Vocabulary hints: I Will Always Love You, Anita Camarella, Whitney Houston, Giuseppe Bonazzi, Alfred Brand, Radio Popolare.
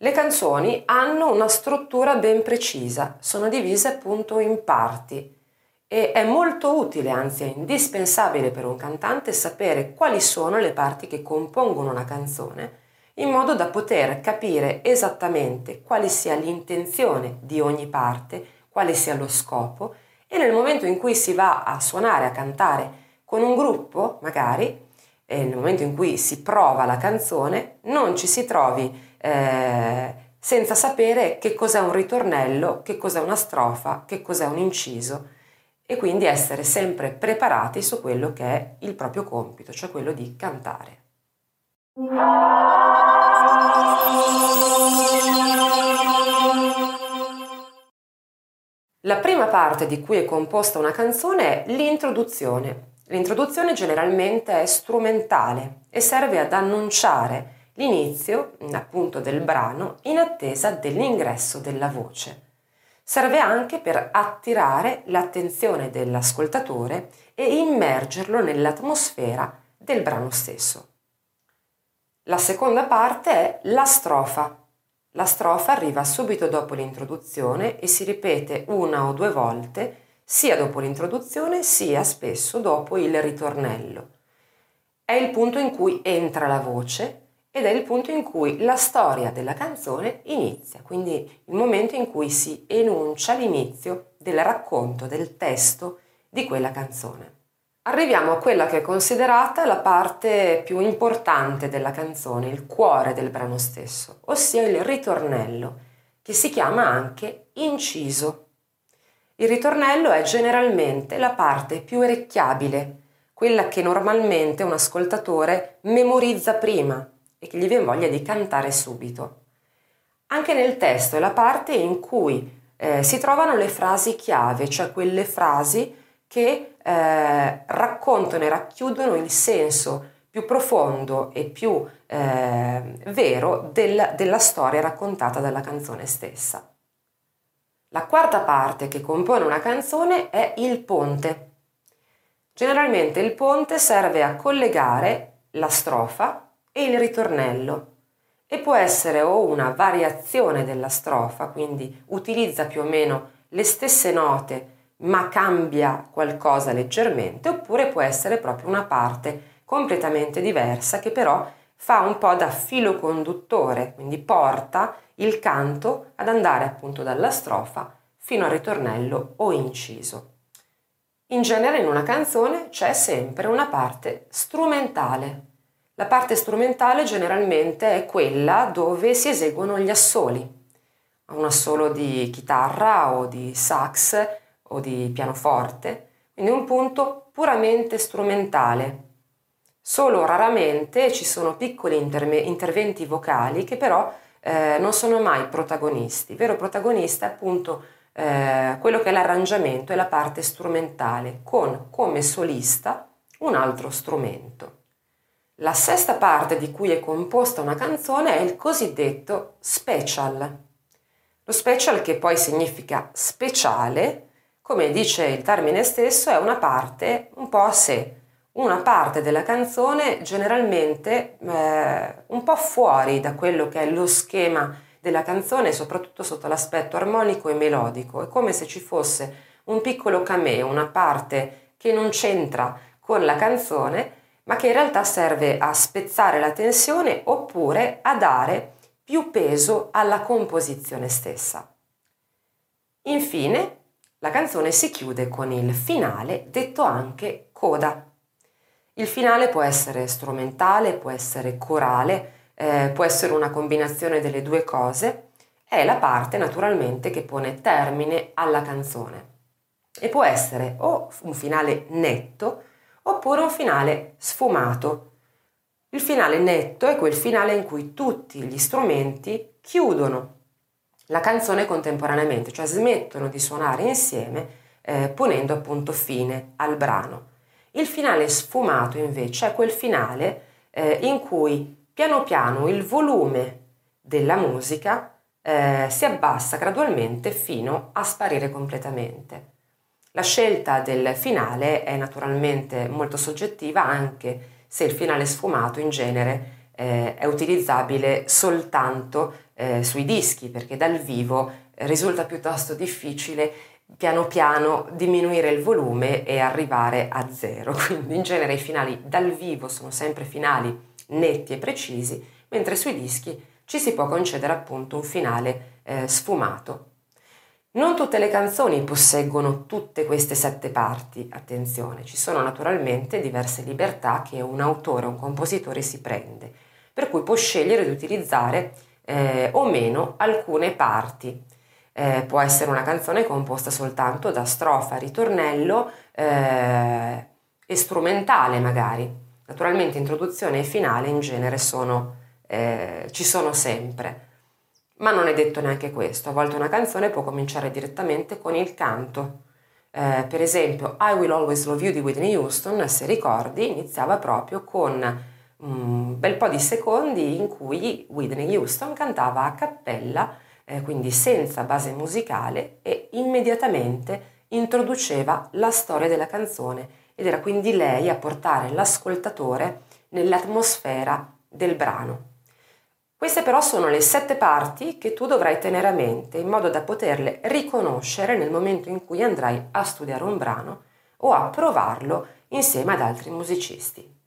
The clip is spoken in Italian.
Le canzoni hanno una struttura ben precisa, sono divise appunto in parti e è molto utile, anzi è indispensabile per un cantante sapere quali sono le parti che compongono una canzone, in modo da poter capire esattamente quale sia l'intenzione di ogni parte, quale sia lo scopo, e nel momento in cui si va a suonare, a cantare con un gruppo magari, e nel momento in cui si prova la canzone, non ci si trovi senza sapere che cos'è un ritornello, che cos'è una strofa, che cos'è un inciso, e quindi essere sempre preparati su quello che è il proprio compito, cioè quello di cantare. La prima parte di cui è composta una canzone è l'introduzione. L'introduzione generalmente è strumentale e serve ad annunciare l'inizio, appunto, del brano in attesa dell'ingresso della voce. Serve anche per attirare l'attenzione dell'ascoltatore e immergerlo nell'atmosfera del brano stesso. La seconda parte è la strofa. La strofa arriva subito dopo l'introduzione e si ripete una o due volte, sia dopo l'introduzione sia spesso dopo il ritornello. È il punto in cui entra la voce ed è il punto in cui la storia della canzone inizia, quindi il momento in cui si enuncia l'inizio del racconto, del testo di quella canzone. Arriviamo a quella che è considerata la parte più importante della canzone, il cuore del brano stesso, ossia il ritornello, che si chiama anche inciso. Il ritornello è generalmente la parte più orecchiabile, quella che normalmente un ascoltatore memorizza prima e che gli viene voglia di cantare subito. Anche nel testo è la parte in cui si trovano le frasi chiave, cioè quelle frasi che raccontano e racchiudono il senso più profondo e più vero della storia raccontata dalla canzone stessa. La quarta parte che compone una canzone è il ponte. Generalmente il ponte serve a collegare la strofa e il ritornello, e può essere o una variazione della strofa, quindi utilizza più o meno le stesse note ma cambia qualcosa leggermente, oppure può essere proprio una parte completamente diversa che però fa un po' da filo conduttore, quindi porta il canto ad andare appunto dalla strofa fino al ritornello o inciso. In genere in una canzone c'è sempre una parte strumentale. La parte strumentale generalmente è quella dove si eseguono gli assoli, un assolo di chitarra o di sax o di pianoforte, quindi un punto puramente strumentale. Solo raramente ci sono piccoli interventi vocali che però non sono mai protagonisti. Il vero protagonista è appunto quello che è l'arrangiamento e la parte strumentale, con come solista un altro strumento. La sesta parte di cui è composta una canzone è il cosiddetto special. Lo special, che poi significa speciale, come dice il termine stesso, è una parte un po' a sé, una parte della canzone generalmente un po' fuori da quello che è lo schema della canzone, soprattutto sotto l'aspetto armonico e melodico. È come se ci fosse un piccolo cameo, una parte che non c'entra con la canzone, ma che in realtà serve a spezzare la tensione oppure a dare più peso alla composizione stessa. Infine, la canzone si chiude con il finale, detto anche coda. Il finale può essere strumentale, può essere corale, può essere una combinazione delle due cose. È la parte naturalmente che pone termine alla canzone e può essere o un finale netto oppure un finale sfumato. Il finale netto è quel finale in cui tutti gli strumenti chiudono la canzone contemporaneamente, cioè smettono di suonare insieme, ponendo appunto fine al brano. Il finale sfumato invece è quel finale in cui piano piano il volume della musica si abbassa gradualmente fino a sparire completamente. La scelta del finale è naturalmente molto soggettiva, anche se il finale sfumato in genere è utilizzabile soltanto sui dischi, perché dal vivo risulta piuttosto difficile piano piano diminuire il volume e arrivare a zero. Quindi in genere i finali dal vivo sono sempre finali netti e precisi, mentre sui dischi ci si può concedere appunto un finale sfumato. Non tutte le canzoni posseggono tutte queste 7 parti, attenzione, ci sono naturalmente diverse libertà che un autore o un compositore si prende, per cui può scegliere di utilizzare o meno alcune parti. Può essere una canzone composta soltanto da strofa, ritornello e strumentale magari. Naturalmente introduzione e finale in genere ci sono sempre. Ma non è detto neanche questo, a volte una canzone può cominciare direttamente con il canto. Per esempio I Will Always Love You di Whitney Houston, se ricordi, iniziava proprio con un bel po' di secondi in cui Whitney Houston cantava a cappella, quindi senza base musicale, e immediatamente introduceva la storia della canzone ed era quindi lei a portare l'ascoltatore nell'atmosfera del brano. Queste però sono le 7 parti che tu dovrai tenere a mente in modo da poterle riconoscere nel momento in cui andrai a studiare un brano o a provarlo insieme ad altri musicisti.